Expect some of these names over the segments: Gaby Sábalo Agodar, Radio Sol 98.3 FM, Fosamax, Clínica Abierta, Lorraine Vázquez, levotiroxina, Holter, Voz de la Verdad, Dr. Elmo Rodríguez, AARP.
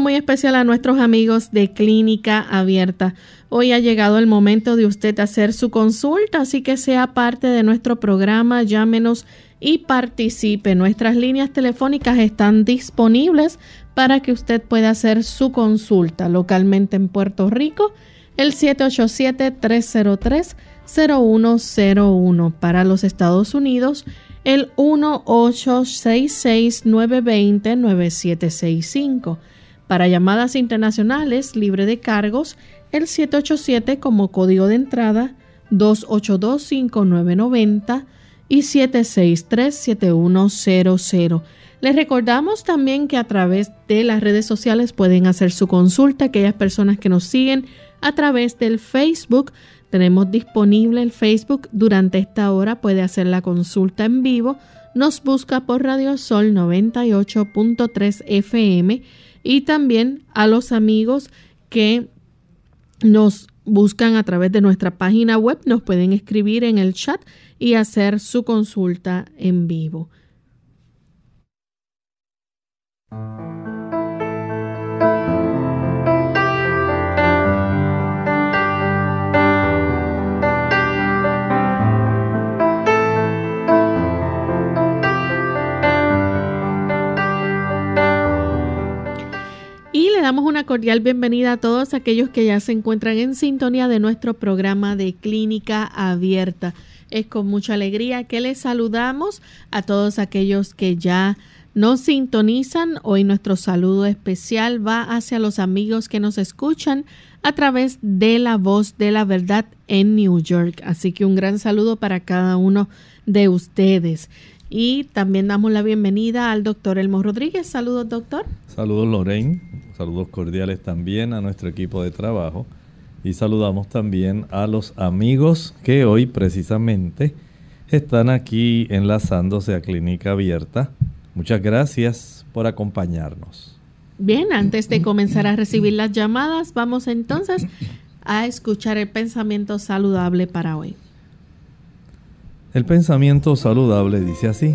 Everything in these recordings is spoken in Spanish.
Muy especial a nuestros amigos de Clínica Abierta. Hoy ha llegado el momento de usted hacer su consulta, así que sea parte de nuestro programa, llámenos y participe. Nuestras líneas telefónicas están disponibles para que usted pueda hacer su consulta localmente en Puerto Rico, el 787-303-0101. Para los Estados Unidos, el 1-866-920-9765. Para llamadas internacionales, libre de cargos, el 787 como código de entrada 282-5990 y 763-7100. Les recordamos también que a través de las redes sociales pueden hacer su consulta. Aquellas personas que nos siguen a través del Facebook, tenemos disponible el Facebook durante esta hora, puede hacer la consulta en vivo. Nos busca por Radio Sol 98.3 FM. Y también a los amigos que nos buscan a través de nuestra página web, nos pueden escribir en el chat y hacer su consulta en vivo. Damos una cordial bienvenida a todos aquellos que ya se encuentran en sintonía de nuestro programa de Clínica Abierta. Es con mucha alegría que les saludamos a todos aquellos que ya nos sintonizan. Hoy nuestro saludo especial va hacia los amigos que nos escuchan a través de la Voz de la Verdad en New York. Así que un gran saludo para cada uno de ustedes. Y también damos la bienvenida al doctor Elmo Rodríguez. Saludos, doctor. Saludos, Lorraine. Saludos cordiales también a nuestro equipo de trabajo. Y saludamos también a los amigos que hoy precisamente están aquí enlazándose a Clínica Abierta. Muchas gracias por acompañarnos. Bien, antes de comenzar a recibir las llamadas, vamos entonces a escuchar el pensamiento saludable para hoy. El pensamiento saludable dice así: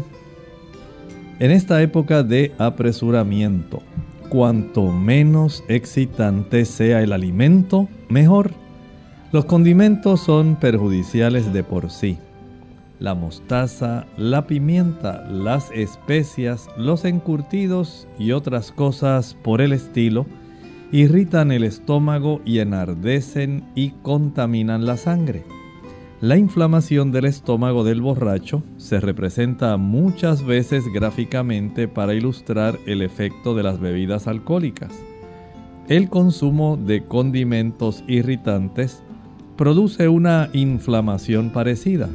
en esta época de apresuramiento, cuanto menos excitante sea el alimento, mejor. Los condimentos son perjudiciales de por sí. La mostaza, la pimienta, las especias, los encurtidos y otras cosas por el estilo irritan el estómago y enardecen y contaminan la sangre. La inflamación del estómago del borracho se representa muchas veces gráficamente para ilustrar el efecto de las bebidas alcohólicas. El consumo de condimentos irritantes produce una inflamación parecida.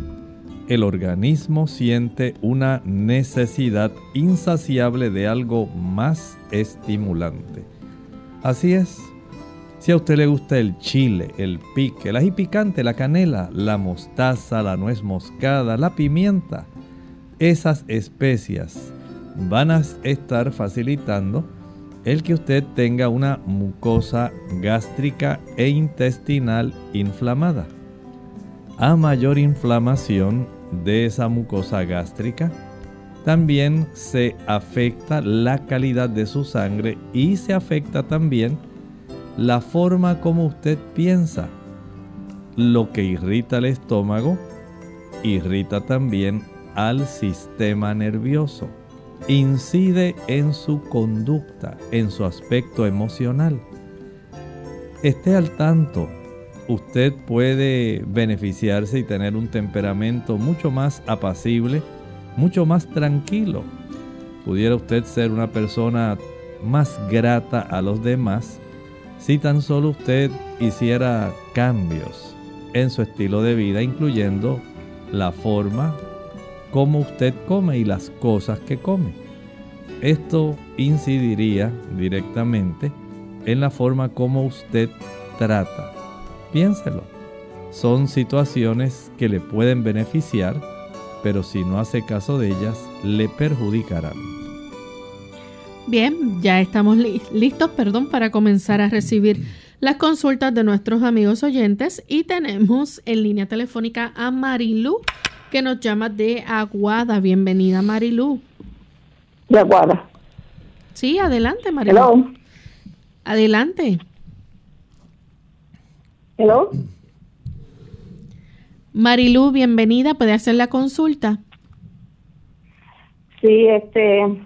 El organismo siente una necesidad insaciable de algo más estimulante. Así es. Si a usted le gusta el chile, el pique, el ají picante, la canela, la mostaza, la nuez moscada, la pimienta, esas especias van a estar facilitando el que usted tenga una mucosa gástrica e intestinal inflamada. A mayor inflamación de esa mucosa gástrica, también se afecta la calidad de su sangre y se afecta también la forma como usted piensa. Lo que irrita el estómago irrita también al sistema nervioso. Incide en su conducta, en su aspecto emocional. Esté al tanto. Usted puede beneficiarse y tener un temperamento mucho más apacible, mucho más tranquilo. Pudiera usted ser una persona más grata a los demás si tan solo usted hiciera cambios en su estilo de vida, incluyendo la forma como usted come y las cosas que come. Esto incidiría directamente en la forma como usted trata. Piénselo. Son situaciones que le pueden beneficiar, pero si no hace caso de ellas, le perjudicarán. Bien, ya estamos listos para comenzar a recibir las consultas de nuestros amigos oyentes y tenemos en línea telefónica a Marilu, que nos llama de Aguada. Bienvenida, Marilu. De Aguada. Sí, adelante, Marilu. Hello. Adelante. Hello. Marilu, bienvenida. ¿Puede hacer la consulta? Sí, es que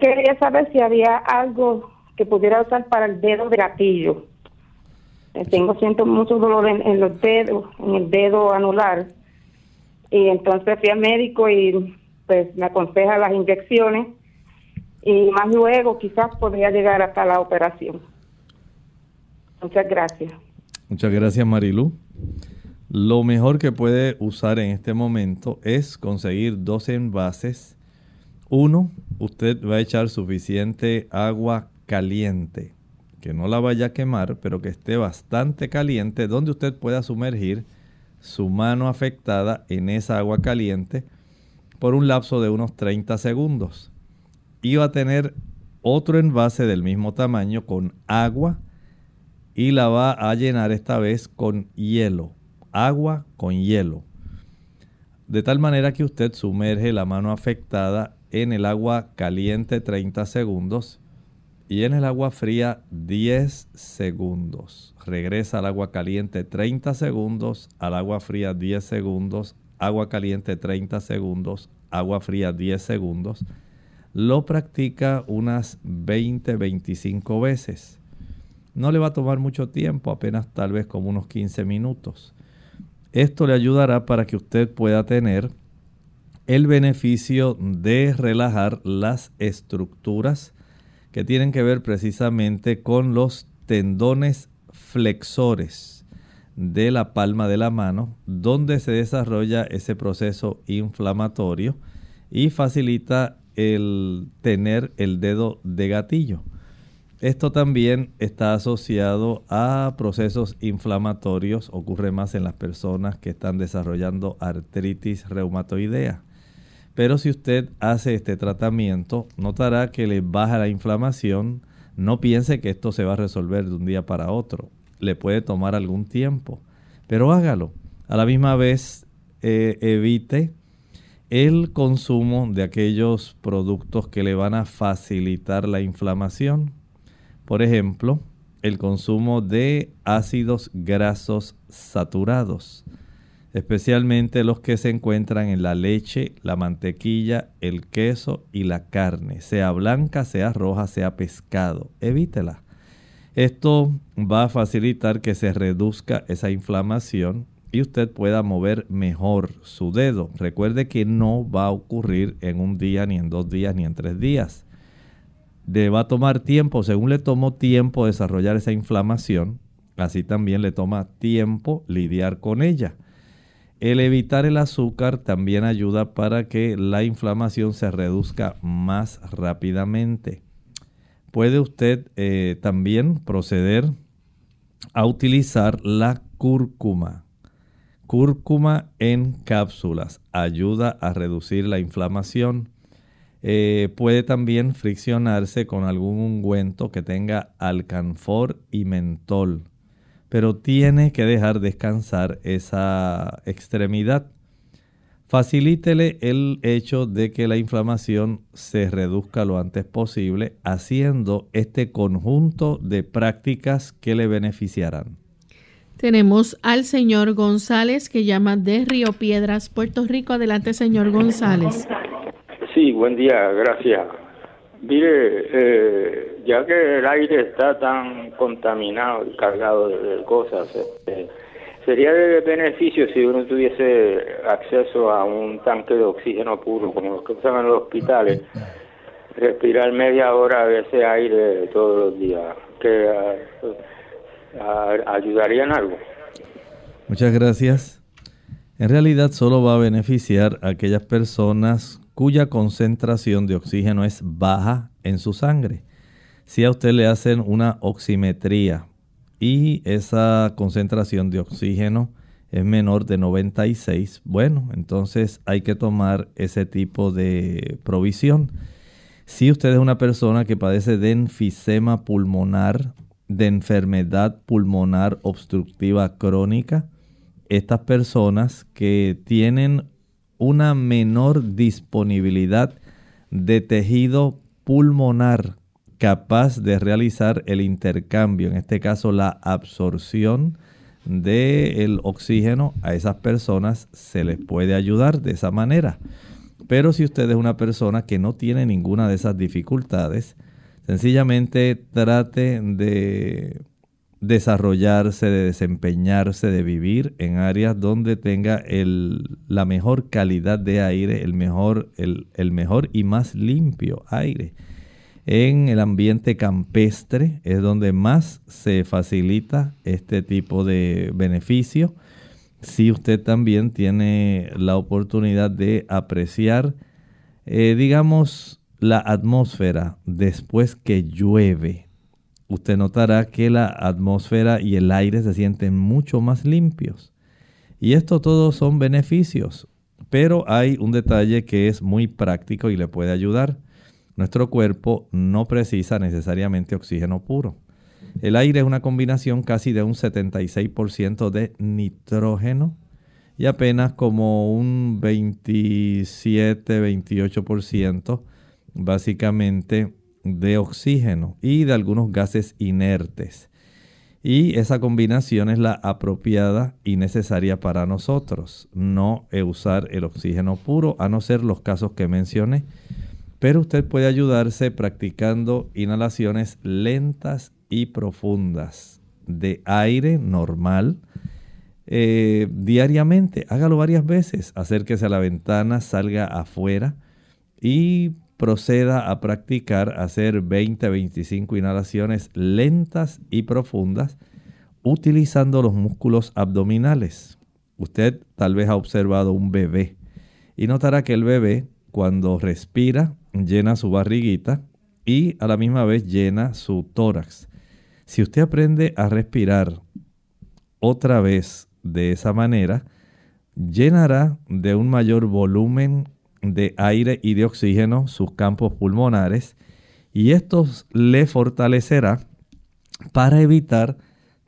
quería saber si había algo que pudiera usar para el dedo de gatillo. Siento mucho dolor en los dedos, en el dedo anular. Y entonces fui al médico y pues me aconseja las inyecciones. Y más luego quizás podría llegar hasta la operación. Muchas gracias. Muchas gracias, Marilu. Lo mejor que puede usar en este momento es conseguir 2 envases. Uno, usted va a echar suficiente agua caliente, que no la vaya a quemar, pero que esté bastante caliente, donde usted pueda sumergir su mano afectada en esa agua caliente por un lapso de unos 30 segundos. Y va a tener otro envase del mismo tamaño con agua y la va a llenar esta vez con hielo, agua con hielo. De tal manera que usted sumerge la mano afectada en el agua caliente 30 segundos y en el agua fría 10 segundos. Regresa al agua caliente 30 segundos, al agua fría 10 segundos, agua caliente 30 segundos, agua fría 10 segundos. Lo practica unas 20-25 veces. No le va a tomar mucho tiempo, apenas tal vez como unos 15 minutos. Esto le ayudará para que usted pueda tener el beneficio de relajar las estructuras que tienen que ver precisamente con los tendones flexores de la palma de la mano, donde se desarrolla ese proceso inflamatorio y facilita el tener el dedo de gatillo. Esto también está asociado a procesos inflamatorios, ocurre más en las personas que están desarrollando artritis reumatoidea. Pero si usted hace este tratamiento, notará que le baja la inflamación. No piense que esto se va a resolver de un día para otro. Le puede tomar algún tiempo, pero hágalo. A la misma vez, evite el consumo de aquellos productos que le van a facilitar la inflamación. Por ejemplo, el consumo de ácidos grasos saturados, especialmente los que se encuentran en la leche, la mantequilla, el queso y la carne, sea blanca, sea roja, sea pescado. Evítela. Esto va a facilitar que se reduzca esa inflamación y usted pueda mover mejor su dedo. Recuerde que no va a ocurrir en un día, ni en 2 días, ni en 3 días. Le va a tomar tiempo. Según le tomó tiempo desarrollar esa inflamación, así también le toma tiempo lidiar con ella. El evitar el azúcar también ayuda para que la inflamación se reduzca más rápidamente. Puede usted también proceder a utilizar la cúrcuma. Cúrcuma en cápsulas ayuda a reducir la inflamación. Puede también friccionarse con algún ungüento que tenga alcanfor y mentol, pero tiene que dejar descansar esa extremidad. facilítele el hecho de que la inflamación se reduzca lo antes posible haciendo este conjunto de prácticas que le beneficiarán. Tenemos al señor González que llama de Río Piedras, Puerto Rico. Adelante, señor González. Sí, buen día, gracias. Mire, ya que el aire está tan contaminado y cargado de cosas, sería de beneficio si uno tuviese acceso a un tanque de oxígeno puro, como los que usan en los hospitales, respirar media hora de ese aire todos los días, que ayudaría en algo. Muchas gracias. En realidad solo va a beneficiar a aquellas personas cuya concentración de oxígeno es baja en su sangre. Si a usted le hacen una oximetría y esa concentración de oxígeno es menor de 96, bueno, entonces hay que tomar ese tipo de provisión. Si usted es una persona que padece de enfisema pulmonar, de enfermedad pulmonar obstructiva crónica, estas personas que tienen una menor disponibilidad de tejido pulmonar capaz de realizar el intercambio, en este caso la absorción del oxígeno, a esas personas se les puede ayudar de esa manera. Pero si usted es una persona que no tiene ninguna de esas dificultades, sencillamente trate de desarrollarse, de desempeñarse, de vivir en áreas donde tenga la mejor calidad de aire, el mejor y más limpio aire. En el ambiente campestre es donde más se facilita este tipo de beneficio. Si usted también tiene la oportunidad de apreciar, digamos, la atmósfera después que llueve, usted notará que la atmósfera y el aire se sienten mucho más limpios. Y esto todo son beneficios, pero hay un detalle que es muy práctico y le puede ayudar. Nuestro cuerpo no precisa necesariamente oxígeno puro. El aire es una combinación casi de un 76% de nitrógeno y apenas como un 27-28% básicamente de oxígeno y de algunos gases inertes. Y esa combinación es la apropiada y necesaria para nosotros. No usar el oxígeno puro, a no ser los casos que mencioné. Pero usted puede ayudarse practicando inhalaciones lentas y profundas de aire normal diariamente. Hágalo varias veces. Acérquese a la ventana, salga afuera y proceda a practicar, a hacer 20-25 inhalaciones lentas y profundas utilizando los músculos abdominales. Usted tal vez ha observado un bebé y notará que el bebé, cuando respira, llena su barriguita y a la misma vez llena su tórax. Si usted aprende a respirar otra vez de esa manera, llenará de un mayor volumen de aire y de oxígeno sus campos pulmonares y esto le fortalecerá para evitar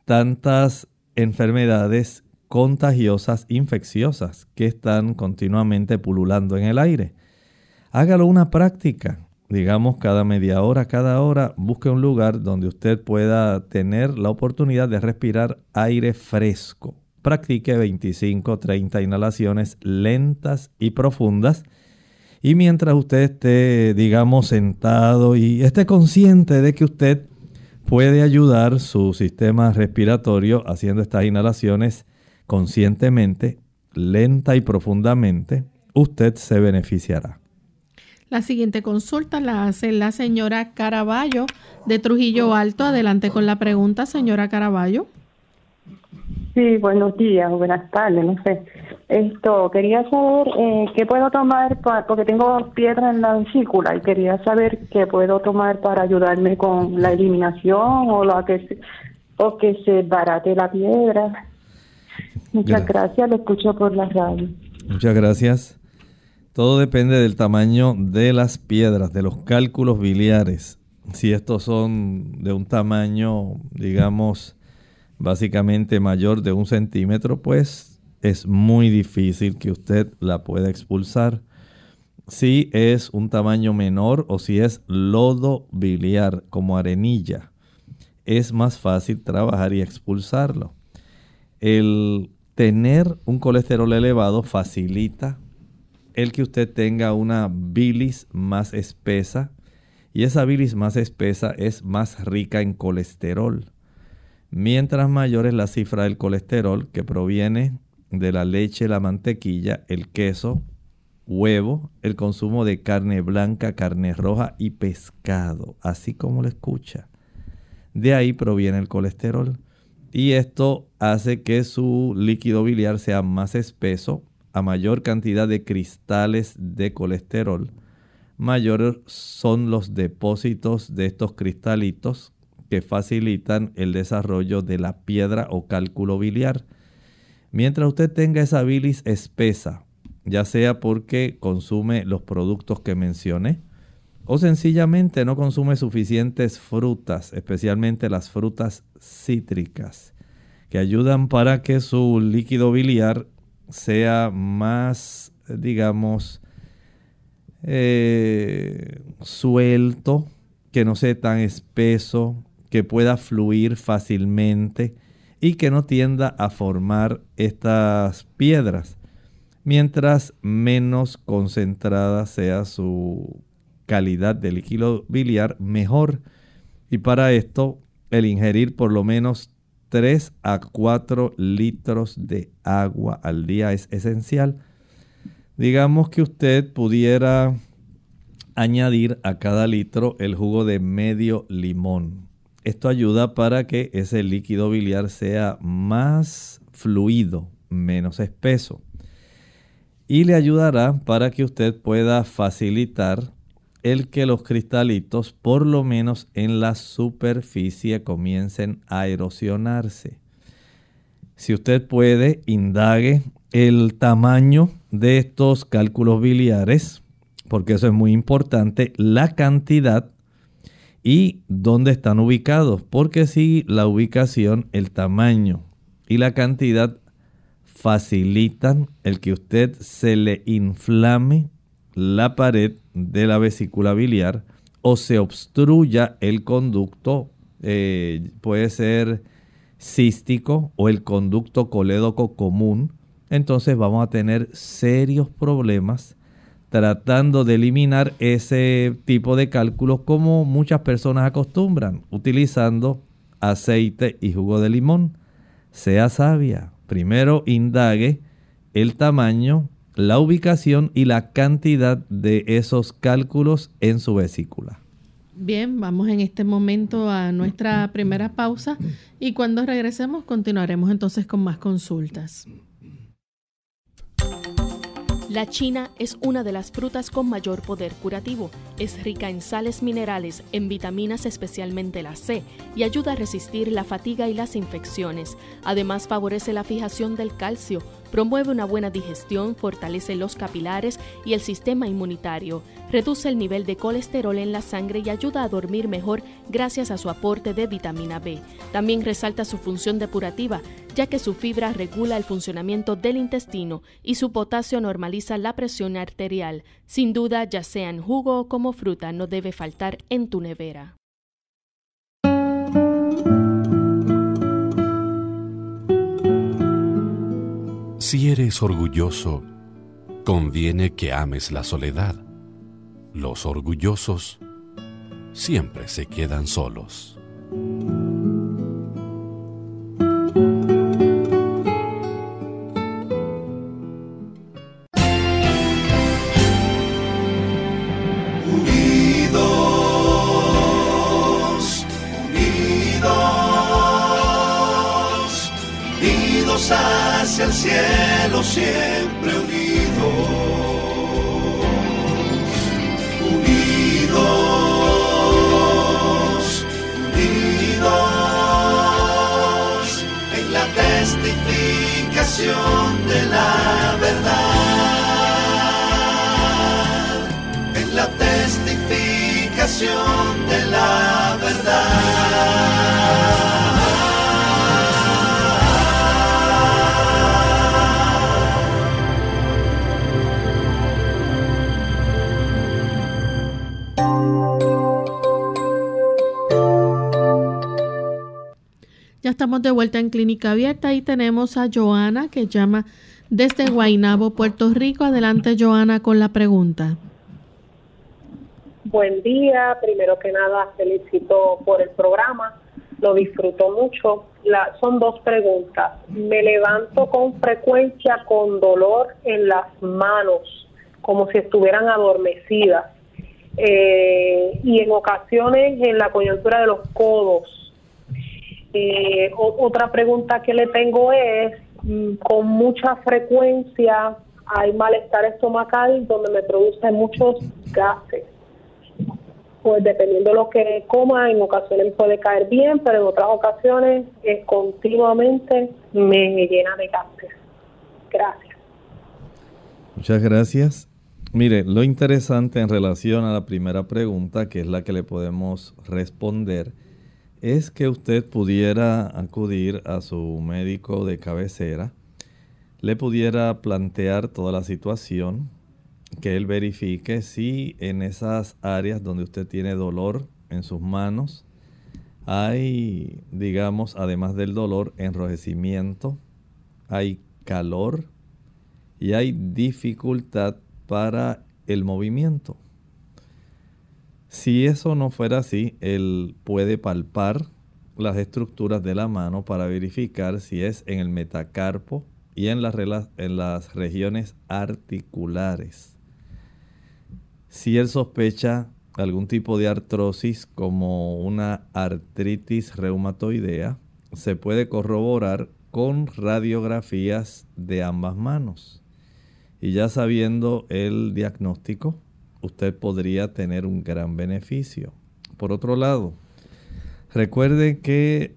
tantas enfermedades contagiosas, infecciosas que están continuamente pululando en el aire. Hágalo una práctica, digamos cada media hora, cada hora, busque un lugar donde usted pueda tener la oportunidad de respirar aire fresco. Practique 25-30 inhalaciones lentas y profundas y mientras usted esté, digamos, sentado y esté consciente de que usted puede ayudar su sistema respiratorio haciendo estas inhalaciones conscientemente, lenta y profundamente, usted se beneficiará. La siguiente consulta la hace la señora Caraballo de Trujillo Alto. Adelante con la pregunta, señora Caraballo. Sí, buenos días o buenas tardes, no sé. Quería saber qué puedo tomar, porque tengo piedra en la vesícula y quería saber qué puedo tomar para ayudarme con la eliminación o que se barate la piedra. Muchas gracias, lo escucho por la radio. Muchas gracias. Todo depende del tamaño de las piedras, de los cálculos biliares. Si estos son de un tamaño, digamos, básicamente mayor de 1 centímetro, pues es muy difícil que usted la pueda expulsar. Si es un tamaño menor o si es lodo biliar como arenilla, es más fácil trabajar y expulsarlo. El tener un colesterol elevado facilita el que usted tenga una bilis más espesa, y esa bilis más espesa es más rica en colesterol. Mientras mayor es la cifra del colesterol que proviene de la leche, la mantequilla, el queso, huevo, el consumo de carne blanca, carne roja y pescado, así como lo escucha. De ahí proviene el colesterol. Y esto hace que su líquido biliar sea más espeso. A mayor cantidad de cristales de colesterol, mayores son los depósitos de estos cristalitos que facilitan el desarrollo de la piedra o cálculo biliar. Mientras usted tenga esa bilis espesa, ya sea porque consume los productos que mencioné o sencillamente no consume suficientes frutas, especialmente las frutas cítricas, que ayudan para que su líquido biliar sea más, digamos, suelto, que no sea tan espeso, que pueda fluir fácilmente y que no tienda a formar estas piedras. Mientras menos concentrada sea su calidad del líquido biliar, mejor. Y para esto, el ingerir por lo menos 3 a 4 litros de agua al día es esencial. Digamos que usted pudiera añadir a cada litro el jugo de medio limón. Esto ayuda para que ese líquido biliar sea más fluido, menos espeso. Y le ayudará para que usted pueda facilitar el que los cristalitos, por lo menos en la superficie, comiencen a erosionarse. Si usted puede, indague el tamaño de estos cálculos biliares, porque eso es muy importante, la cantidad y dónde están ubicados, porque si la ubicación, el tamaño y la cantidad facilitan el que usted se le inflame la pared de la vesícula biliar o se obstruya el conducto, puede ser cístico o el conducto colédoco común, entonces vamos a tener serios problemas tratando de eliminar ese tipo de cálculos como muchas personas acostumbran, utilizando aceite y jugo de limón. Sea sabia, primero indague el tamaño, la ubicación y la cantidad de esos cálculos en su vesícula. Bien, vamos en este momento a nuestra primera pausa y cuando regresemos continuaremos entonces con más consultas. La china es una de las frutas con mayor poder curativo. Es rica en sales minerales, en vitaminas, especialmente la C, y ayuda a resistir la fatiga y las infecciones. Además, favorece la fijación del calcio, promueve una buena digestión, fortalece los capilares y el sistema inmunitario, reduce el nivel de colesterol en la sangre y ayuda a dormir mejor gracias a su aporte de vitamina B. También resalta su función depurativa, ya que su fibra regula el funcionamiento del intestino y su potasio normaliza la presión arterial. Sin duda, ya sea en jugo o como fruta, no debe faltar en tu nevera. Si eres orgulloso, conviene que ames la soledad. Los orgullosos siempre se quedan solos. Unidos, unidos, unidos hacia el cielo, siempre unidos, unidos, unidos en la testificación de la verdad, en la testificación de la verdad. estamos de vuelta en Clínica Abierta y tenemos a Joana que llama desde Guaynabo, Puerto Rico. Adelante, Joana, con la pregunta. Buen día. Primero que nada, felicito por el programa. Lo disfruto mucho. Son dos preguntas. Me levanto con frecuencia con dolor en las manos, como si estuvieran adormecidas. Y en ocasiones en la coyuntura de los codos. Otra pregunta que le tengo es, con mucha frecuencia hay malestar estomacal donde me producen muchos gases. Pues dependiendo de lo que coma, en ocasiones puede caer bien, pero en otras ocasiones continuamente me llena de gases. Gracias. Muchas gracias. Mire, lo interesante en relación a la primera pregunta, que es la que le podemos responder, es que usted pudiera acudir a su médico de cabecera, le pudiera plantear toda la situación, que él verifique si en esas áreas donde usted tiene dolor en sus manos hay, digamos, además del dolor, enrojecimiento, hay calor y hay dificultad para el movimiento. Si eso no fuera así, él puede palpar las estructuras de la mano para verificar si es en el metacarpo y en las regiones articulares. Si él sospecha algún tipo de artrosis como una artritis reumatoidea, se puede corroborar con radiografías de ambas manos. Y ya sabiendo el diagnóstico, usted podría tener un gran beneficio. Por otro lado, recuerde que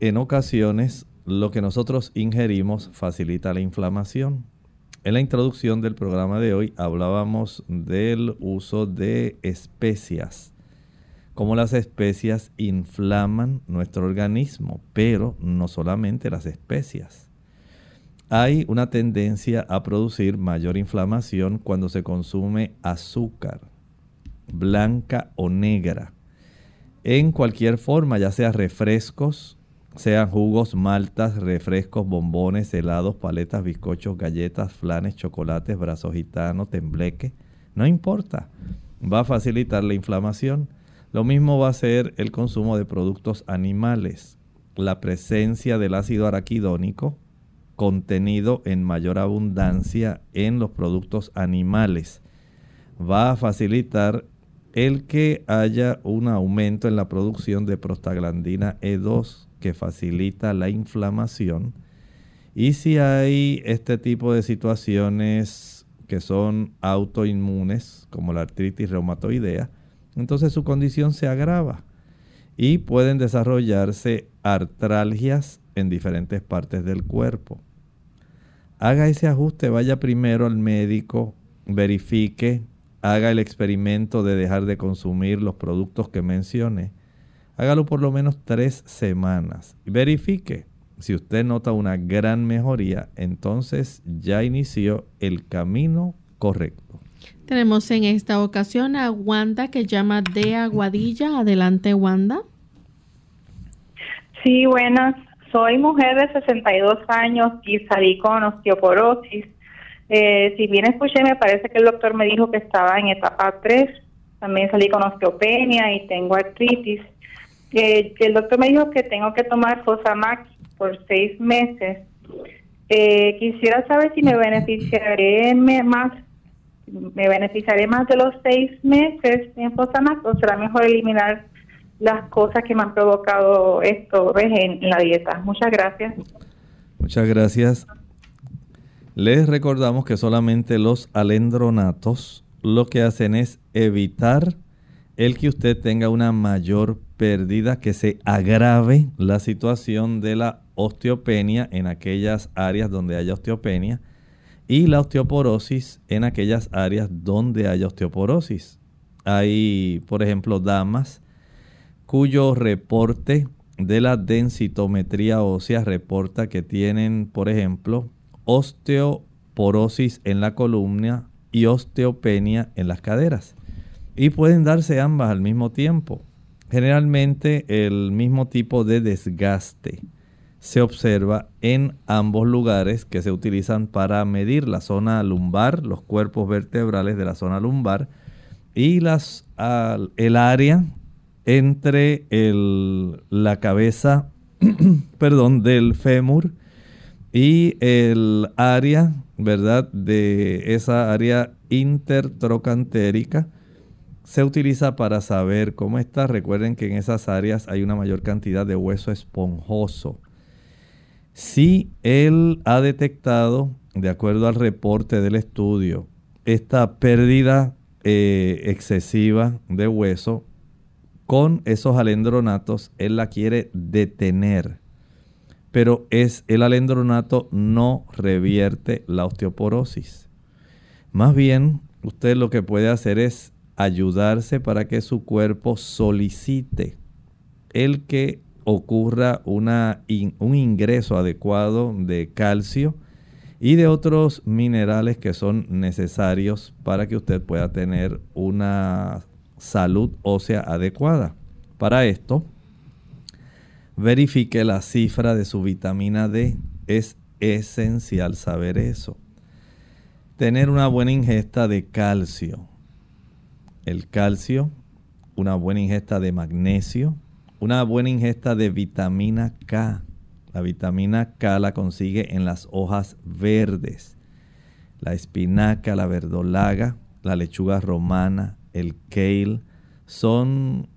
en ocasiones lo que nosotros ingerimos facilita la inflamación. En la introducción del programa de hoy hablábamos del uso de especias, cómo las especias inflaman nuestro organismo, pero no solamente las especias. Hay una tendencia a producir mayor inflamación cuando se consume azúcar, blanca o negra, en cualquier forma, ya sea refrescos, sean jugos, maltas, refrescos, bombones, helados, paletas, bizcochos, galletas, flanes, chocolates, brazos gitanos, tembleque. No importa, va a facilitar la inflamación. Lo mismo va a ser el consumo de productos animales. La presencia del ácido araquidónico contenido en mayor abundancia en los productos animales va a facilitar el que haya un aumento en la producción de prostaglandina E2, que facilita la inflamación. Y si hay este tipo de situaciones que son autoinmunes, como la artritis reumatoidea, entonces su condición se agrava y pueden desarrollarse artralgias en diferentes partes del cuerpo. Haga ese ajuste, vaya primero al médico, verifique, haga el experimento de dejar de consumir los productos que mencioné. Hágalo por lo menos 3 semanas. Verifique. Si usted nota una gran mejoría, entonces ya inició el camino correcto. Tenemos en esta ocasión a Wanda que llama de Aguadilla. Adelante, Wanda. Sí, buenas. Soy mujer de 62 años y salí con osteoporosis. Si bien escuché, me parece que el doctor me dijo que estaba en etapa 3. También salí con osteopenia y tengo artritis. El doctor me dijo que tengo que tomar Fosamax por 6 meses. Quisiera saber si me beneficiaré más de los 6 meses en Fosamax o será mejor eliminar las cosas que me han provocado esto en la dieta. Muchas gracias. Muchas gracias. Les recordamos que solamente los alendronatos lo que hacen es evitar el que usted tenga una mayor pérdida, que se agrave la situación de la osteopenia en aquellas áreas donde haya osteopenia y la osteoporosis en aquellas áreas donde haya osteoporosis. Hay, por ejemplo, damas cuyo reporte de la densitometría ósea reporta que tienen, por ejemplo, osteoporosis en la columna y osteopenia en las caderas. Y pueden darse ambas al mismo tiempo. Generalmente el mismo tipo de desgaste se observa en ambos lugares que se utilizan para medir la zona lumbar, los cuerpos vertebrales de la zona lumbar y el área entre la cabeza del fémur y el área, ¿verdad?, de esa área intertrocantérica. Se utiliza para saber cómo está. Recuerden que en esas áreas hay una mayor cantidad de hueso esponjoso. Si él ha detectado, de acuerdo al reporte del estudio, esta pérdida excesiva de hueso, con esos alendronatos, él la quiere detener. Pero el alendronato no revierte la osteoporosis. Más bien, usted lo que puede hacer es ayudarse para que su cuerpo solicite el que ocurra un ingreso adecuado de calcio y de otros minerales que son necesarios para que usted pueda tener una salud ósea adecuada. Para esto, verifique la cifra de su vitamina D. Es esencial saber eso. Tener una buena ingesta de calcio. El calcio, una buena ingesta de magnesio, una buena ingesta de vitamina K. La vitamina K la consigue en las hojas verdes, la espinaca, la verdolaga, la lechuga romana, el kale. Son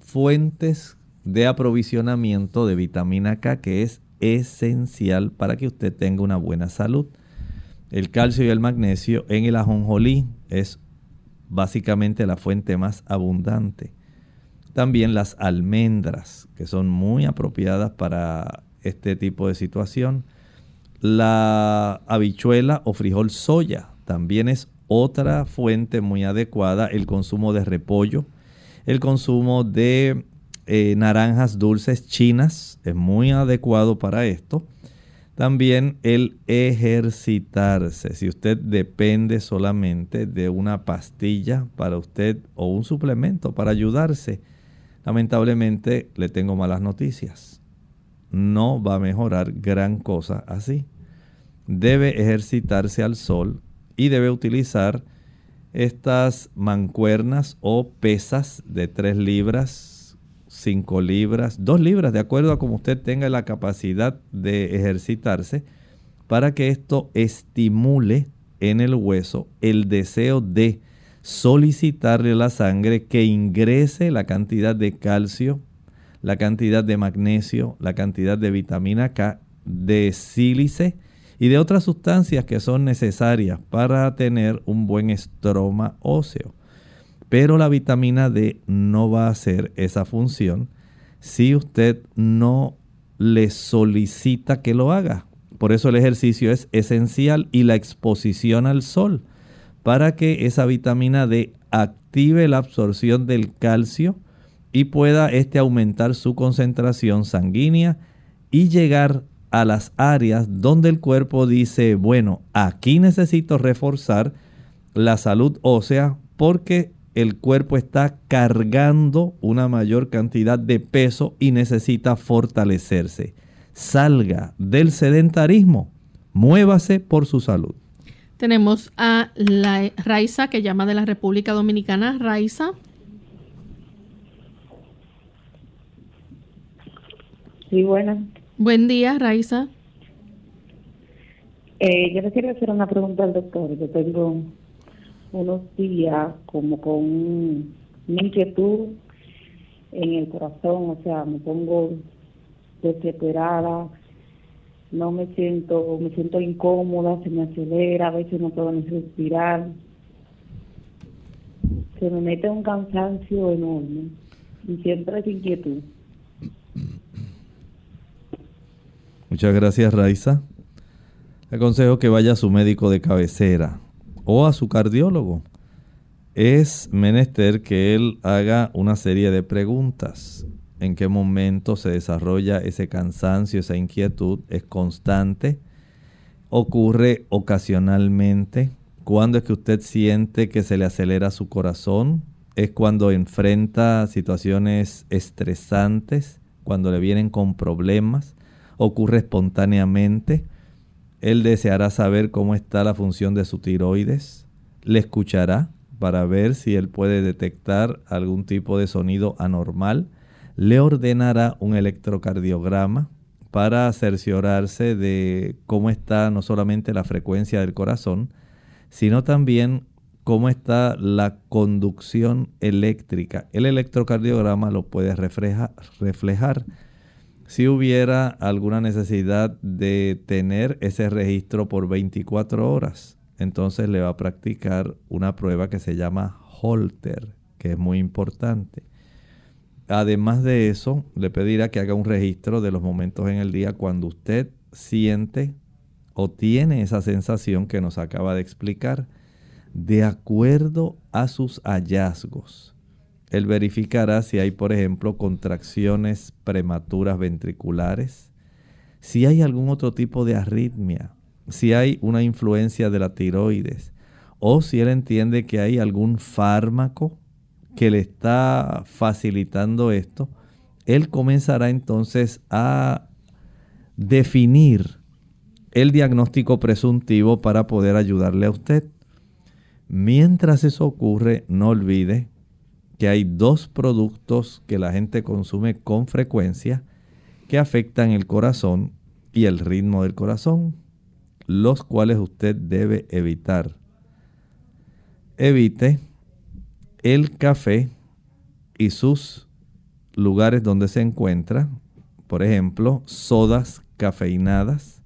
fuentes de aprovisionamiento de vitamina K que es esencial para que usted tenga una buena salud. El calcio y el magnesio en el ajonjolí es básicamente la fuente más abundante. También las almendras, que son muy apropiadas para este tipo de situación. La habichuela o frijol soya también es otra fuente muy adecuada. El consumo de repollo, el consumo de naranjas dulces chinas es muy adecuado para esto. También el ejercitarse. Si usted depende solamente de una pastilla para usted o un suplemento para ayudarse, lamentablemente le tengo malas noticias. No va a mejorar gran cosa así. Debe ejercitarse al sol y debe utilizar estas mancuernas o pesas de 3 libras. 5 libras, 2 libras, de acuerdo a como usted tenga la capacidad de ejercitarse, para que esto estimule en el hueso el deseo de solicitarle a la sangre que ingrese la cantidad de calcio, la cantidad de magnesio, la cantidad de vitamina K, de sílice y de otras sustancias que son necesarias para tener un buen estroma óseo. Pero la vitamina D no va a hacer esa función si usted no le solicita que lo haga. Por eso el ejercicio es esencial y la exposición al sol, para que esa vitamina D active la absorción del calcio y pueda aumentar su concentración sanguínea y llegar a las áreas donde el cuerpo dice, bueno, aquí necesito reforzar la salud ósea porque el cuerpo está cargando una mayor cantidad de peso y necesita fortalecerse. Salga del sedentarismo, muévase por su salud. Tenemos a Raiza, que llama de la República Dominicana. Raiza. Sí, buenas. Buen día, Raiza. Yo le quiero hacer una pregunta al doctor. Yo tengo unos días como con una inquietud en el corazón, o sea, me pongo desesperada, no me siento incómoda, se me acelera, a veces no puedo ni respirar, se me mete un cansancio enorme y siempre es inquietud. Muchas gracias, Raiza. Le aconsejo que vaya a su médico de cabecera o a su cardiólogo. Es menester que él haga una serie de preguntas. ¿En qué momento se desarrolla ese cansancio, esa inquietud? ¿Es constante? ¿Ocurre ocasionalmente? ¿Cuándo es que usted siente que se le acelera su corazón? es cuando enfrenta situaciones estresantes, cuando le vienen con problemas, ocurre espontáneamente. Él deseará saber cómo está la función de su tiroides, le escuchará para ver si él puede detectar algún tipo de sonido anormal, le ordenará un electrocardiograma para cerciorarse de cómo está no solamente la frecuencia del corazón, sino también cómo está la conducción eléctrica. El electrocardiograma lo puede reflejar. Si hubiera alguna necesidad de tener ese registro por 24 horas, entonces le va a practicar una prueba que se llama Holter, que es muy importante. Además de eso, le pedirá que haga un registro de los momentos en el día cuando usted siente o tiene esa sensación que nos acaba de explicar. De acuerdo a sus hallazgos, él verificará si hay, por ejemplo, contracciones prematuras ventriculares, si hay algún otro tipo de arritmia, si hay una influencia de la tiroides, o si él entiende que hay algún fármaco que le está facilitando esto. Él comenzará entonces a definir el diagnóstico presuntivo para poder ayudarle a usted. Mientras eso ocurre, no olvide que hay dos productos que la gente consume con frecuencia que afectan el corazón y el ritmo del corazón, los cuales usted debe evitar. Evite el café y sus lugares donde se encuentra, por ejemplo, sodas cafeinadas,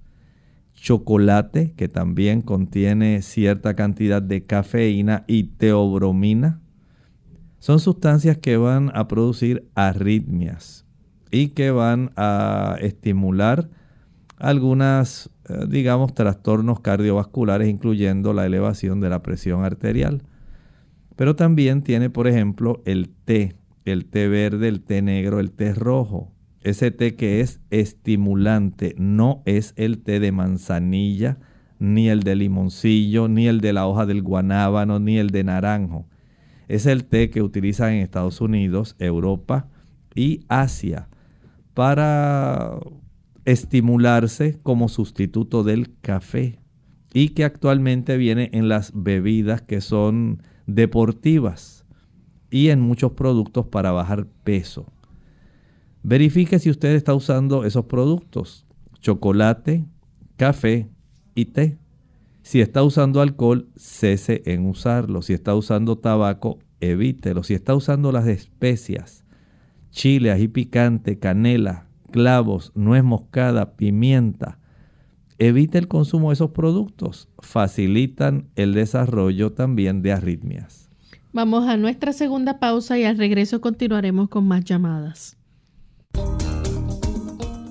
chocolate, que también contiene cierta cantidad de cafeína, y teobromina. Son sustancias que van a producir arritmias y que van a estimular algunas, digamos, trastornos cardiovasculares, incluyendo la elevación de la presión arterial. Pero también tiene, por ejemplo, el té verde, el té negro, el té rojo. Ese té que es estimulante, no es el té de manzanilla, ni el de limoncillo, ni el de la hoja del guanábano, ni el de naranjo. Es el té que utilizan en Estados Unidos, Europa y Asia para estimularse como sustituto del café, y que actualmente viene en las bebidas que son deportivas y en muchos productos para bajar peso. Verifique si usted está usando esos productos: chocolate, café y té. Si está usando alcohol, cese en usarlo. Si está usando tabaco, evítelo. Si está usando las especias, chile, ají picante, canela, clavos, nuez moscada, pimienta, evite el consumo de esos productos. Facilitan el desarrollo también de arritmias. Vamos a nuestra segunda pausa y al regreso continuaremos con más llamadas.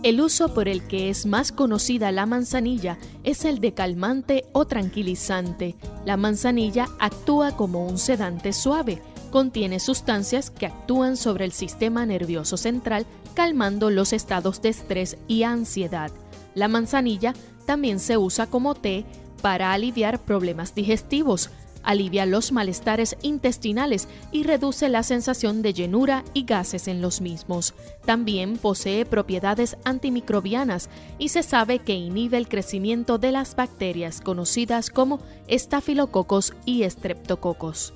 El uso por el que es más conocida la manzanilla es el de calmante o tranquilizante. La manzanilla actúa como un sedante suave. Contiene sustancias que actúan sobre el sistema nervioso central, calmando los estados de estrés y ansiedad. La manzanilla también se usa como té para aliviar problemas digestivos. Alivia los malestares intestinales y reduce la sensación de llenura y gases en los mismos. También posee propiedades antimicrobianas y se sabe que inhibe el crecimiento de las bacterias conocidas como estafilococos y estreptococos.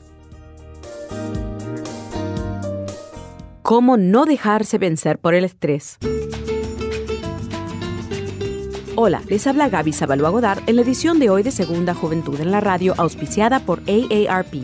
¿Cómo no dejarse vencer por el estrés? Hola, les habla Gaby Sábalo Agodar en la edición de hoy de Segunda Juventud en la Radio, auspiciada por AARP.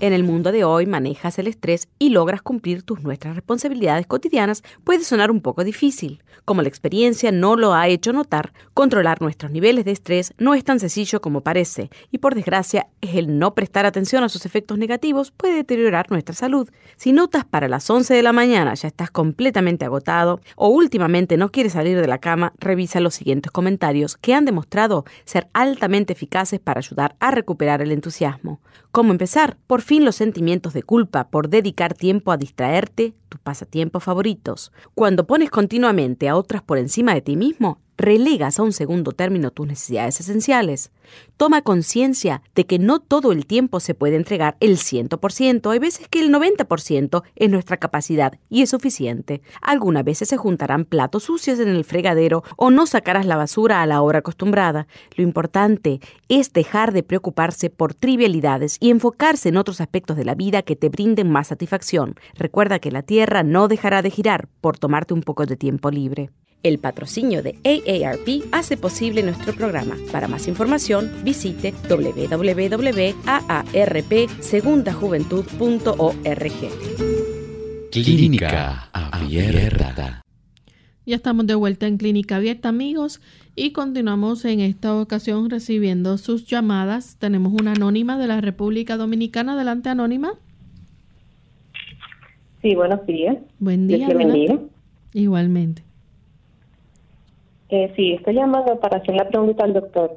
En el mundo de hoy manejas el estrés y logras cumplir tus nuestras responsabilidades cotidianas puede sonar un poco difícil. Como la experiencia no lo ha hecho notar, controlar nuestros niveles de estrés no es tan sencillo como parece, y por desgracia, el no prestar atención a sus efectos negativos puede deteriorar nuestra salud. Si notas para las 11 de la mañana ya estás completamente agotado o últimamente no quieres salir de la cama, revisa los siguientes comentarios que han demostrado ser altamente eficaces para ayudar a recuperar el entusiasmo. ¿Cómo empezar? Por fin los sentimientos de culpa por dedicar tiempo a distraerte, tus pasatiempos favoritos. Cuando pones continuamente a otras por encima de ti mismo, relegas a un segundo término tus necesidades esenciales. Toma conciencia de que no todo el tiempo se puede entregar el 100%, hay veces que el 90% es nuestra capacidad y es suficiente. Algunas veces se juntarán platos sucios en el fregadero o no sacarás la basura a la hora acostumbrada. Lo importante es dejar de preocuparse por trivialidades y enfocarse en otros aspectos de la vida que te brinden más satisfacción. Recuerda que la Tierra no dejará de girar por tomarte un poco de tiempo libre. El patrocinio de AARP hace posible nuestro programa. Para más información, visite www.aarpsegundajuventud.org. Clínica Abierta. Ya estamos de vuelta en Clínica Abierta, amigos, y continuamos en esta ocasión recibiendo sus llamadas. Tenemos una anónima de la República Dominicana. Adelante, anónima. Sí, buenos días. Buen día. Dios te bendiga. Igualmente. Sí, estoy llamando para hacer la pregunta al doctor.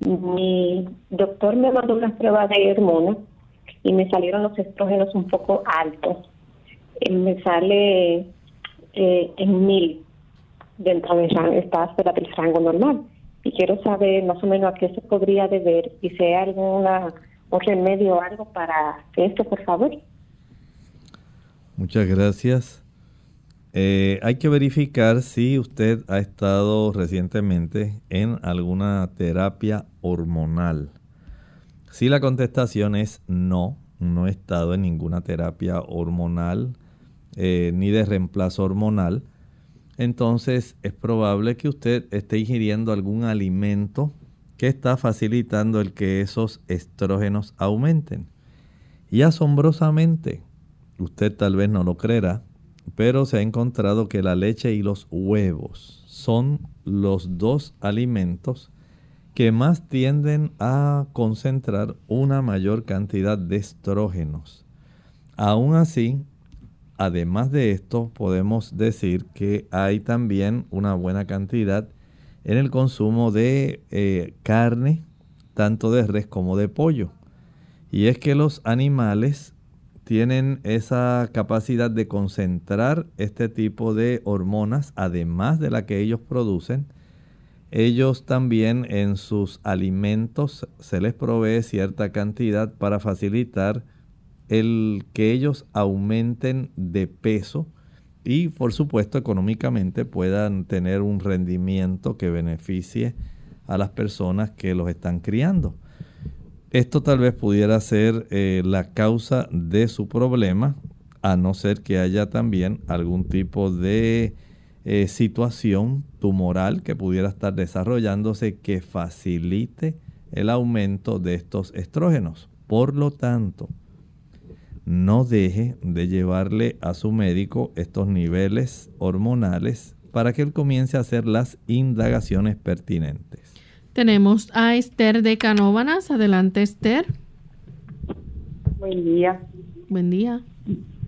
Mi doctor me mandó unas pruebas de hormonas y me salieron los estrógenos un poco altos. Me sale en 1000 dentro del rango, está fuera del rango normal. Y quiero saber más o menos a qué se podría deber y si hay algún remedio o algo para esto, por favor. Muchas gracias. Hay que verificar si usted ha estado recientemente en alguna terapia hormonal. Si la contestación es no, no he estado en ninguna terapia hormonal ni de reemplazo hormonal, entonces es probable que usted esté ingiriendo algún alimento que está facilitando el que esos estrógenos aumenten. Y asombrosamente, usted tal vez no lo creerá, pero se ha encontrado que la leche y los huevos son los dos alimentos que más tienden a concentrar una mayor cantidad de estrógenos. Aún así, además de esto, podemos decir que hay también una buena cantidad en el consumo de carne, tanto de res como de pollo. Y es que los animales tienen esa capacidad de concentrar este tipo de hormonas, además de la que ellos producen. Ellos también en sus alimentos se les provee cierta cantidad para facilitar el que ellos aumenten de peso y, por supuesto, económicamente puedan tener un rendimiento que beneficie a las personas que los están criando. Esto tal vez pudiera ser la causa de su problema, a no ser que haya también algún tipo de situación tumoral que pudiera estar desarrollándose que facilite el aumento de estos estrógenos. Por lo tanto, no deje de llevarle a su médico estos niveles hormonales para que él comience a hacer las indagaciones pertinentes. Tenemos a Esther de Canóvanas. Adelante, Esther. Buen día. Buen día.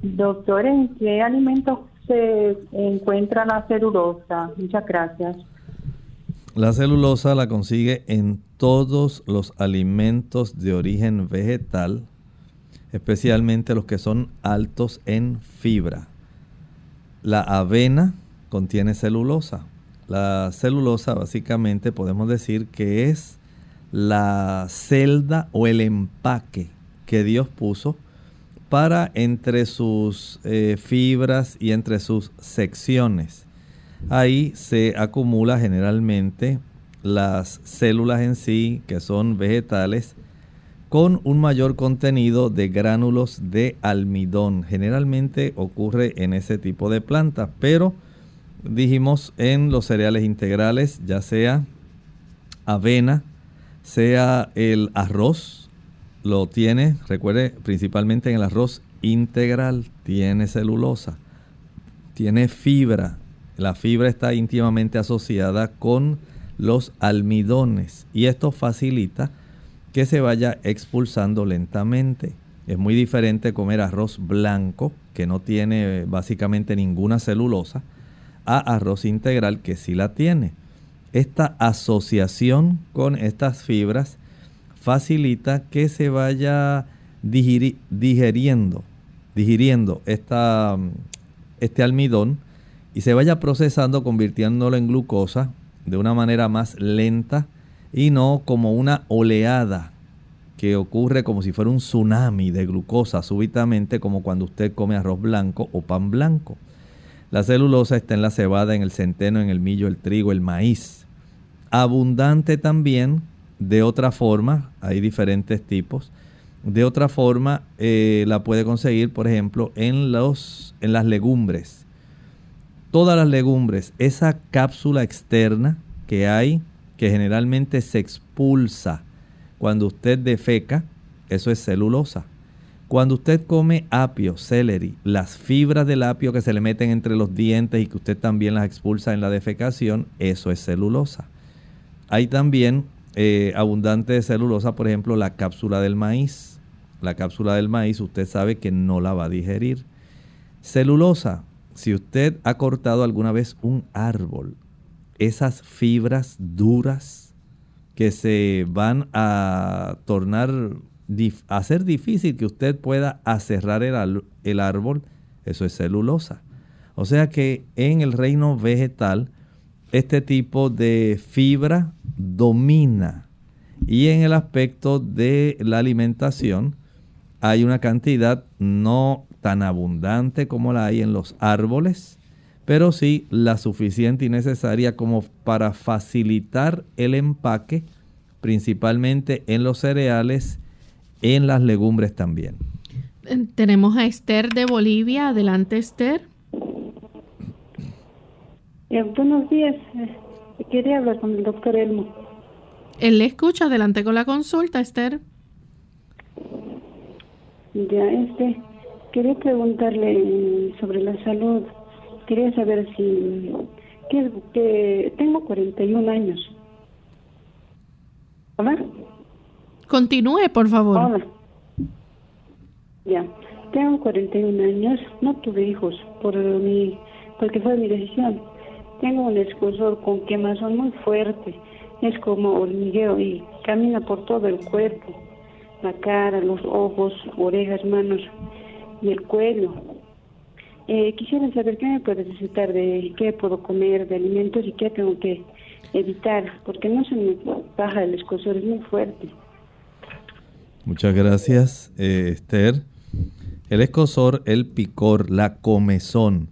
Doctor, ¿en qué alimentos se encuentra la celulosa? Muchas gracias. La celulosa la consigue en todos los alimentos de origen vegetal, especialmente los que son altos en fibra. La avena contiene celulosa. La celulosa básicamente podemos decir que es la celda o el empaque que Dios puso para entre sus fibras y entre sus secciones. Ahí se acumula generalmente las células en sí, que son vegetales, con un mayor contenido de gránulos de almidón. Generalmente ocurre en ese tipo de plantas, pero dijimos en los cereales integrales, ya sea avena, sea el arroz, lo tiene, recuerde, principalmente en el arroz integral, tiene celulosa, tiene fibra. La fibra está íntimamente asociada con los almidones y esto facilita que se vaya expulsando lentamente. Es muy diferente comer arroz blanco, que no tiene básicamente ninguna celulosa, a arroz integral que sí la tiene. Esta asociación con estas fibras facilita que se vaya digiriendo este almidón y se vaya procesando, convirtiéndolo en glucosa de una manera más lenta y no como una oleada que ocurre como si fuera un tsunami de glucosa súbitamente, como cuando usted come arroz blanco o pan blanco. La celulosa está en la cebada, en el centeno, en el millo, el trigo, el maíz. Abundante también, de otra forma, hay diferentes tipos. De otra forma, la puede conseguir, por ejemplo, en las legumbres. Todas las legumbres, esa cápsula externa que hay, que generalmente se expulsa cuando usted defeca, eso es celulosa. Cuando usted come apio, celery, las fibras del apio que se le meten entre los dientes y que usted también las expulsa en la defecación, eso es celulosa. Hay también abundante de celulosa, por ejemplo, la cápsula del maíz. La cápsula del maíz usted sabe que no la va a digerir. Celulosa, si usted ha cortado alguna vez un árbol, esas fibras duras que se van a tornar, hacer difícil que usted pueda aserrar el árbol, eso es celulosa. O sea que en el reino vegetal, este tipo de fibra domina. Y en el aspecto de la alimentación, hay una cantidad no tan abundante como la hay en los árboles, pero sí la suficiente y necesaria como para facilitar el empaque, principalmente en los cereales, en las legumbres también. Tenemos a Esther de Bolivia. Adelante, Esther. Buenos días. Quería hablar con el doctor Elmo. Él le escucha. Adelante con la consulta, Esther. Ya, quería preguntarle sobre la salud. Quería saber si... que tengo 41 años. ¿Hola? Continúe, por favor. Hola. Ya, tengo 41 años. No tuve hijos porque fue mi decisión. Tengo un escozor con quemazón muy fuerte, es como hormigueo y camina por todo el cuerpo, la cara, los ojos, orejas, manos y el cuello. Quisiera saber qué me puede recetar, de qué puedo comer, de alimentos y qué tengo que evitar, porque no se me baja el escozor, es muy fuerte. Muchas gracias, Esther. El escozor, el picor, la comezón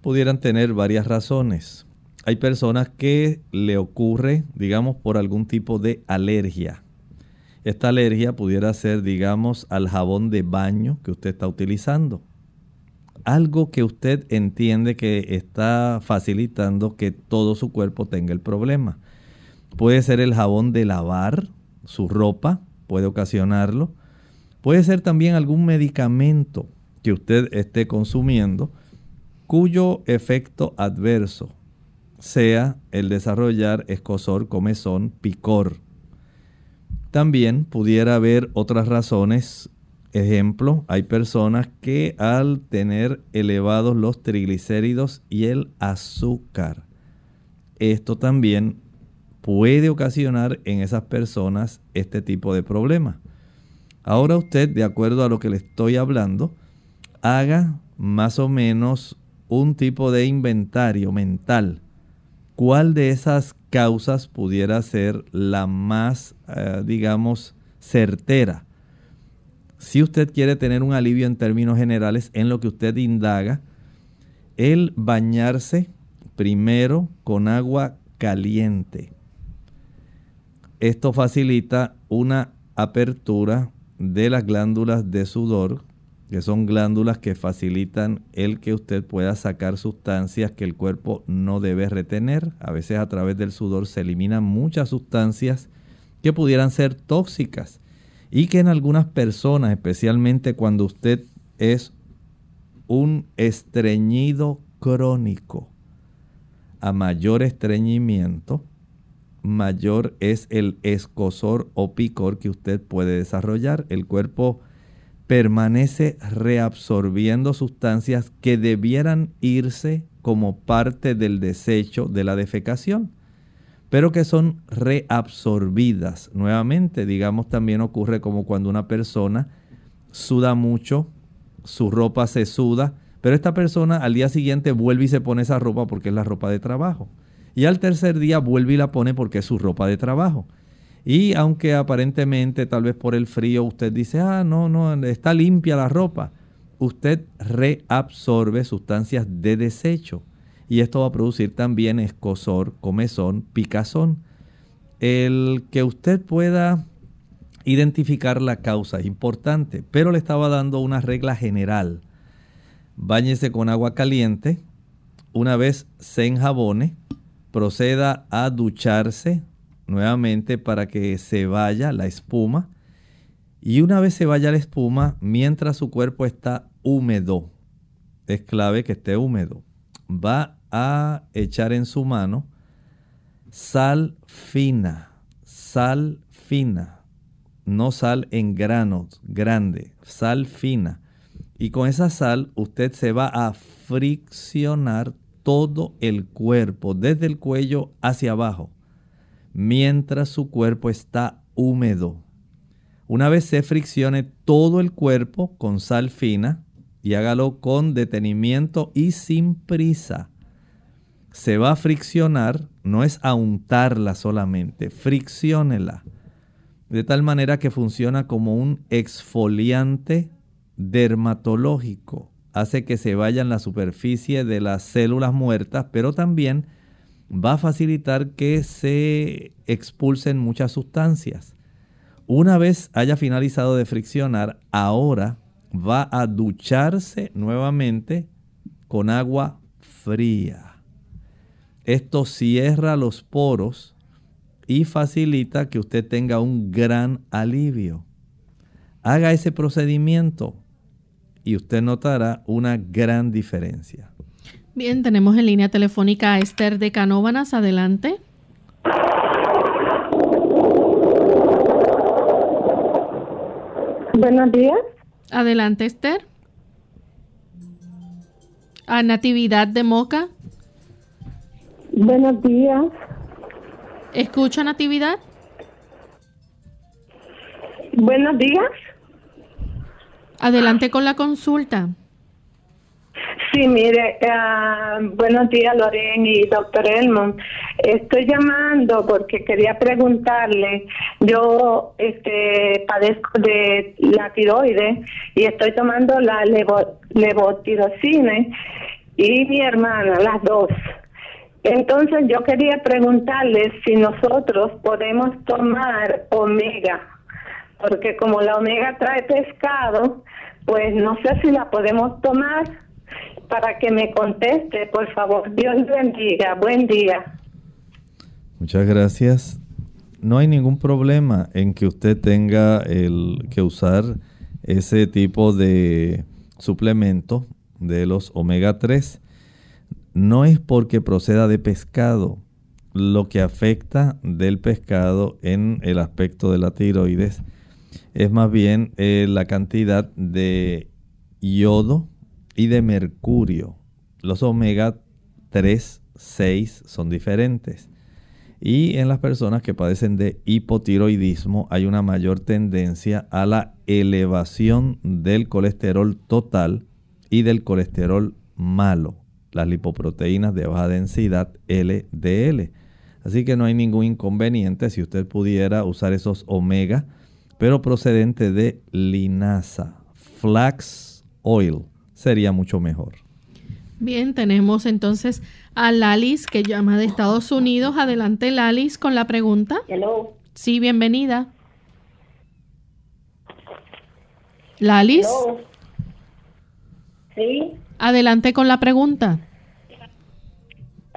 pudieran tener varias razones. Hay personas que le ocurre, digamos, por algún tipo de alergia. Esta alergia pudiera ser, digamos, al jabón de baño que usted está utilizando. Algo que usted entiende que está facilitando que todo su cuerpo tenga el problema. Puede ser el jabón de lavar, su ropa puede ocasionarlo. Puede ser también algún medicamento que usted esté consumiendo cuyo efecto adverso sea el desarrollar escozor, comezón, picor. También pudiera haber otras razones. Ejemplo, hay personas que al tener elevados los triglicéridos y el azúcar, esto también puede ocasionar en esas personas este tipo de problema. Ahora usted, de acuerdo a lo que le estoy hablando, haga más o menos un tipo de inventario mental. ¿Cuál de esas causas pudiera ser la más, digamos, certera? Si usted quiere tener un alivio en términos generales en lo que usted indaga, el bañarse primero con agua caliente. Esto facilita una apertura de las glándulas de sudor, que son glándulas que facilitan el que usted pueda sacar sustancias que el cuerpo no debe retener. A veces a través del sudor se eliminan muchas sustancias que pudieran ser tóxicas y que en algunas personas, especialmente cuando usted es un estreñido crónico, a mayor estreñimiento, mayor es el escozor o picor que usted puede desarrollar. El cuerpo permanece reabsorbiendo sustancias que debieran irse como parte del desecho de la defecación, pero que son reabsorbidas nuevamente. Digamos, también ocurre como cuando una persona suda mucho, su ropa se suda, pero esta persona al día siguiente vuelve y se pone esa ropa porque es la ropa de trabajo. y al tercer día vuelve y la pone porque es su ropa de trabajo. Y aunque aparentemente, tal vez por el frío, usted dice, no, está limpia la ropa, usted reabsorbe sustancias de desecho. Y esto va a producir también escozor, comezón, picazón. El que usted pueda identificar la causa es importante, pero le estaba dando una regla general. Báñese con agua caliente, una vez se enjabone, proceda a ducharse nuevamente para que se vaya la espuma. Y una vez se vaya la espuma, mientras su cuerpo está húmedo, es clave que esté húmedo, va a echar en su mano sal fina, no sal en granos grande, sal fina. Y con esa sal usted se va a friccionar todo el cuerpo, desde el cuello hacia abajo, mientras su cuerpo está húmedo. Una vez se friccione todo el cuerpo con sal fina, y hágalo con detenimiento y sin prisa, se va a friccionar, no es a untarla solamente, fricciónela, de tal manera que funciona como un exfoliante dermatológico. Hace que se vaya en la superficie de las células muertas, pero también va a facilitar que se expulsen muchas sustancias. Una vez haya finalizado de friccionar, ahora va a ducharse nuevamente con agua fría. Esto cierra los poros y facilita que usted tenga un gran alivio. Haga ese procedimiento y usted notará una gran diferencia. Bien, tenemos en línea telefónica a Esther de Canóvanas. Adelante. Buenos días. Adelante, Esther. A Natividad de Moca. Buenos días. ¿Escucha, Natividad? Buenos días. Adelante con la consulta. Sí, mire, buenos días, Lorraine y doctor Elmo. Estoy llamando porque quería preguntarle, yo padezco de la tiroides y estoy tomando la levotiroxina y mi hermana, las dos. Entonces yo quería preguntarle si nosotros podemos tomar omega, porque como la omega trae pescado, pues no sé si la podemos tomar. Para que me conteste, por favor. Dios bendiga. Buen día. Muchas gracias. No hay ningún problema en que usted tenga que usar ese tipo de suplemento de los omega 3. No es porque proceda de pescado. Lo que afecta del pescado en el aspecto de la tiroides es más bien la cantidad de yodo y de mercurio. Los omega 3, 6 son diferentes. Y en las personas que padecen de hipotiroidismo hay una mayor tendencia a la elevación del colesterol total y del colesterol malo, las lipoproteínas de baja densidad LDL. Así que no hay ningún inconveniente si usted pudiera usar esos omega, pero procedente de linaza, flax oil, sería mucho mejor. Bien, tenemos entonces a Lalis, que llama de Estados Unidos. Adelante, Lalis, con la pregunta. Hello. Sí, bienvenida. Lalis. Hello. Sí. Adelante con la pregunta.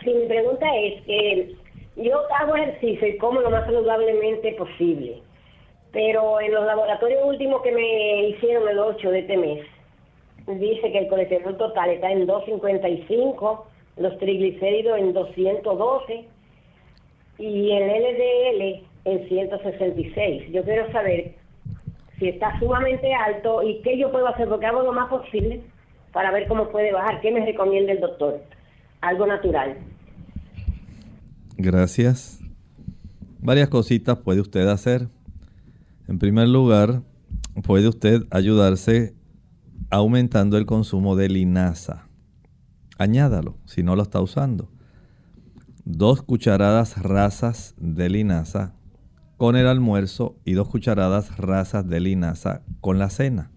Sí, mi pregunta es que yo hago ejercicio y como lo más saludablemente posible, pero en los laboratorios últimos que me hicieron el 8 de este mes, dice que el colesterol total está en 255, los triglicéridos en 212 y el LDL en 166. Yo quiero saber si está sumamente alto y qué yo puedo hacer, porque hago lo más posible para ver cómo puede bajar. ¿Qué me recomienda el doctor? Algo natural. Gracias. Varias cositas puede usted hacer. En primer lugar, puede usted ayudarse aumentando el consumo de linaza. Añádalo si no lo está usando. 2 cucharadas rasas de linaza con el almuerzo y 2 cucharadas rasas de linaza con la cena.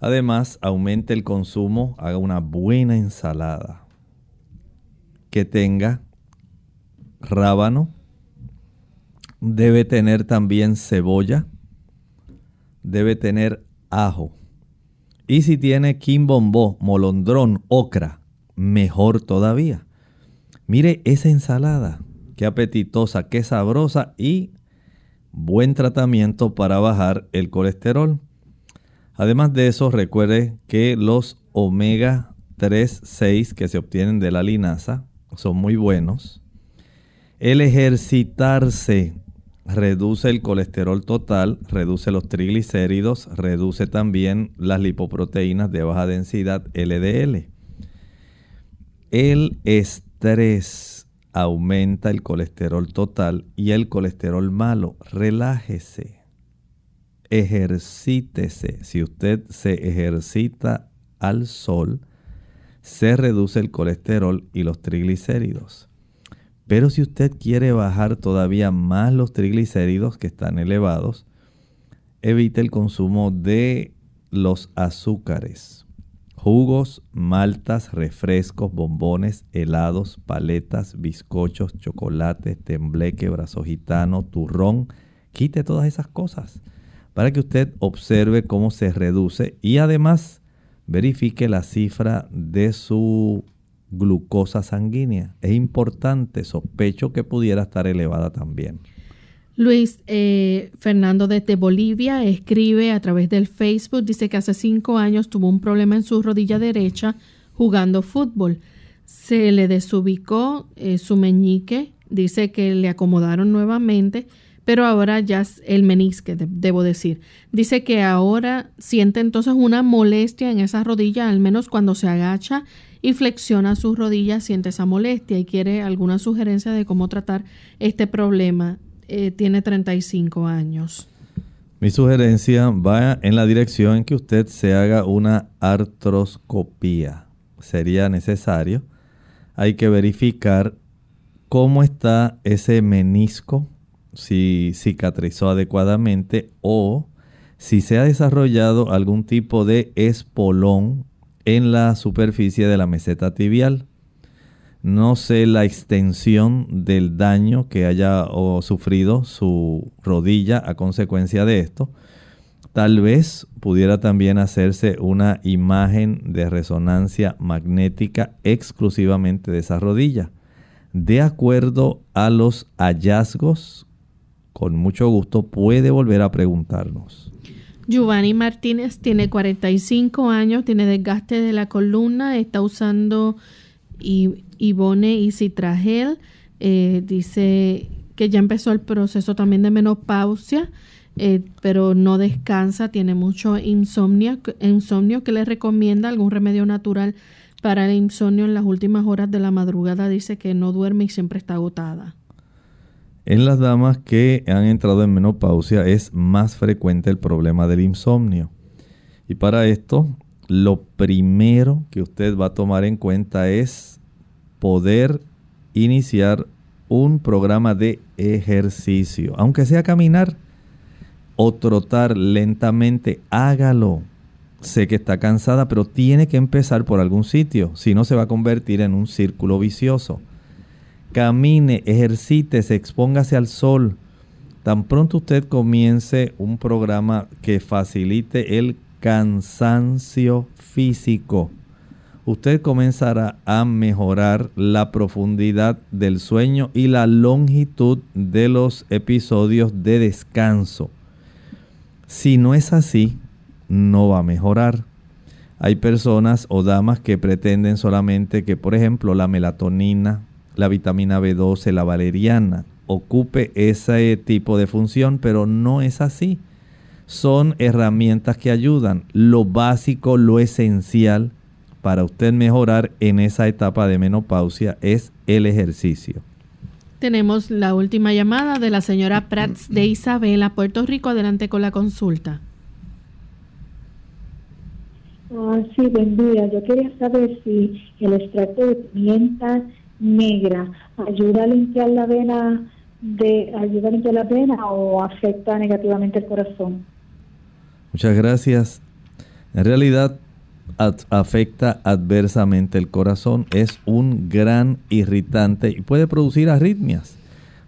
Además, aumente el consumo, haga una buena ensalada que tenga rábano, debe tener también cebolla, debe tener ajo. Y si tiene quimbombó, molondrón, ocra, mejor todavía. Mire esa ensalada, qué apetitosa, qué sabrosa y buen tratamiento para bajar el colesterol. Además de eso, recuerde que los omega 3, 6 que se obtienen de la linaza son muy buenos. El ejercitarse reduce el colesterol total, reduce los triglicéridos, reduce también las lipoproteínas de baja densidad LDL. El estrés aumenta el colesterol total y el colesterol malo. Relájese, ejercítese. Si usted se ejercita al sol, se reduce el colesterol y los triglicéridos. Pero si usted quiere bajar todavía más los triglicéridos que están elevados, evite el consumo de los azúcares, jugos, maltas, refrescos, bombones, helados, paletas, bizcochos, chocolates, tembleque, brazo gitano, turrón. Quite todas esas cosas para que usted observe cómo se reduce y además verifique la cifra de su glucosa sanguínea. Es importante, sospecho que pudiera estar elevada también. Luis Fernando desde Bolivia escribe a través del Facebook, dice que hace 5 años tuvo un problema en su rodilla derecha jugando fútbol. Se le desubicó su meñique, dice que le acomodaron nuevamente, pero ahora ya es el menisque, debo decir. Dice que ahora siente entonces una molestia en esa rodilla, al menos cuando se agacha y flexiona sus rodillas, siente esa molestia y quiere alguna sugerencia de cómo tratar este problema. Tiene 35 años. Mi sugerencia va en la dirección en que usted se haga una artroscopía. Sería necesario. Hay que verificar cómo está ese menisco, si cicatrizó adecuadamente o si se ha desarrollado algún tipo de espolón en la superficie de la meseta tibial. No sé la extensión del daño que haya sufrido su rodilla a consecuencia de esto. Tal vez pudiera también hacerse una imagen de resonancia magnética exclusivamente de esa rodilla. De acuerdo a los hallazgos, con mucho gusto puede volver a preguntarnos. Giovanni Martínez tiene 45 años, tiene desgaste de la columna, está usando Ibone y Citragel. Dice que ya empezó el proceso también de menopausia, pero no descansa, tiene mucho insomnio. ¿Qué le recomienda? ¿Algún remedio natural para el insomnio en las últimas horas de la madrugada? Dice que no duerme y siempre está agotada. En las damas que han entrado en menopausia es más frecuente el problema del insomnio. Y para esto, lo primero que usted va a tomar en cuenta es poder iniciar un programa de ejercicio. Aunque sea caminar o trotar lentamente, hágalo. Sé que está cansada, pero tiene que empezar por algún sitio. Si no, se va a convertir en un círculo vicioso. Camine, ejercítese, expóngase al sol. Tan pronto usted comience un programa que facilite el cansancio físico, usted comenzará a mejorar la profundidad del sueño y la longitud de los episodios de descanso. Si no es así, no va a mejorar. Hay personas o damas que pretenden solamente que, por ejemplo, la melatonina, la vitamina B12, la valeriana, ocupe ese tipo de función, pero no es así. Son herramientas que ayudan, lo básico, lo esencial para usted mejorar en esa etapa de menopausia es el ejercicio. Tenemos la última llamada de la señora Prats de Isabela, Puerto Rico. Adelante con la consulta. Sí, buen día. Yo quería saber si el extracto de pimienta negra, ¿ayuda a limpiar la vena, o afecta negativamente el corazón? Muchas gracias. En realidad afecta adversamente el corazón, es un gran irritante y puede producir arritmias.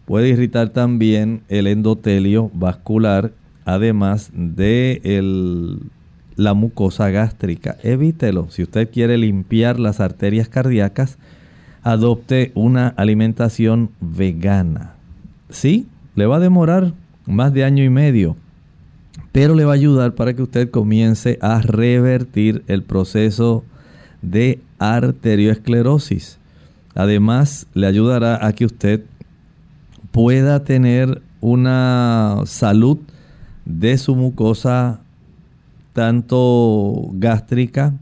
Puede irritar también el endotelio vascular, además de la mucosa gástrica. Evítelo. Si usted quiere limpiar las arterias cardíacas, adopte una alimentación vegana. Sí, le va a demorar más de 1.5 años, pero le va a ayudar para que usted comience a revertir el proceso de arteriosclerosis. Además, le ayudará a que usted pueda tener una salud de su mucosa tanto gástrica.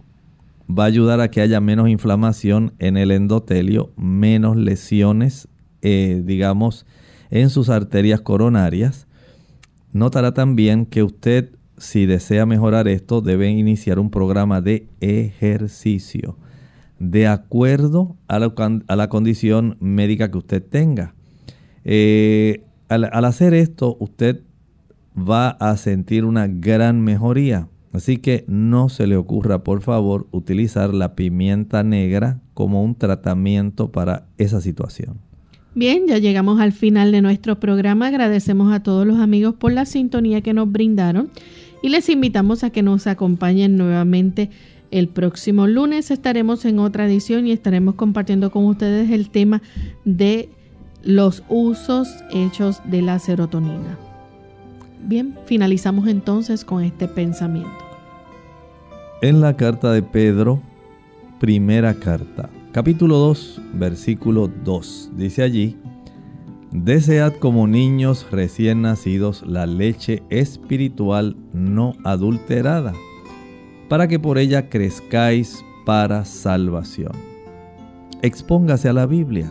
Va a ayudar a que haya menos inflamación en el endotelio, menos lesiones, en sus arterias coronarias. Notará también que usted, si desea mejorar esto, debe iniciar un programa de ejercicio de acuerdo a la condición médica que usted tenga. Al hacer esto, usted va a sentir una gran mejoría. Así que no se le ocurra, por favor, utilizar la pimienta negra como un tratamiento para esa situación. Bien, ya llegamos al final de nuestro programa. Agradecemos a todos los amigos por la sintonía que nos brindaron y les invitamos a que nos acompañen nuevamente el próximo lunes. Estaremos en otra edición y estaremos compartiendo con ustedes el tema de los usos hechos de la serotonina. Bien, finalizamos entonces con este pensamiento. En la carta de Pedro, primera carta, capítulo 2, versículo 2, dice allí: «Desead como niños recién nacidos la leche espiritual no adulterada, para que por ella crezcáis para salvación». Expóngase a la Biblia.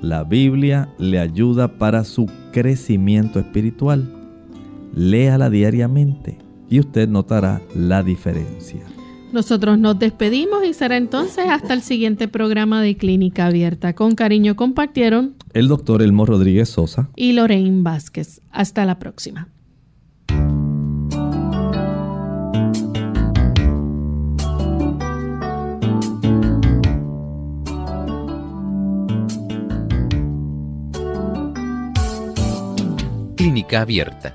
La Biblia le ayuda para su crecimiento espiritual. Léala diariamente y usted notará la diferencia. Nosotros nos despedimos y será entonces hasta el siguiente programa de Clínica Abierta. Con cariño compartieron el Dr. Elmo Rodríguez Sosa y Lorraine Vázquez. Hasta la próxima. Clínica Abierta.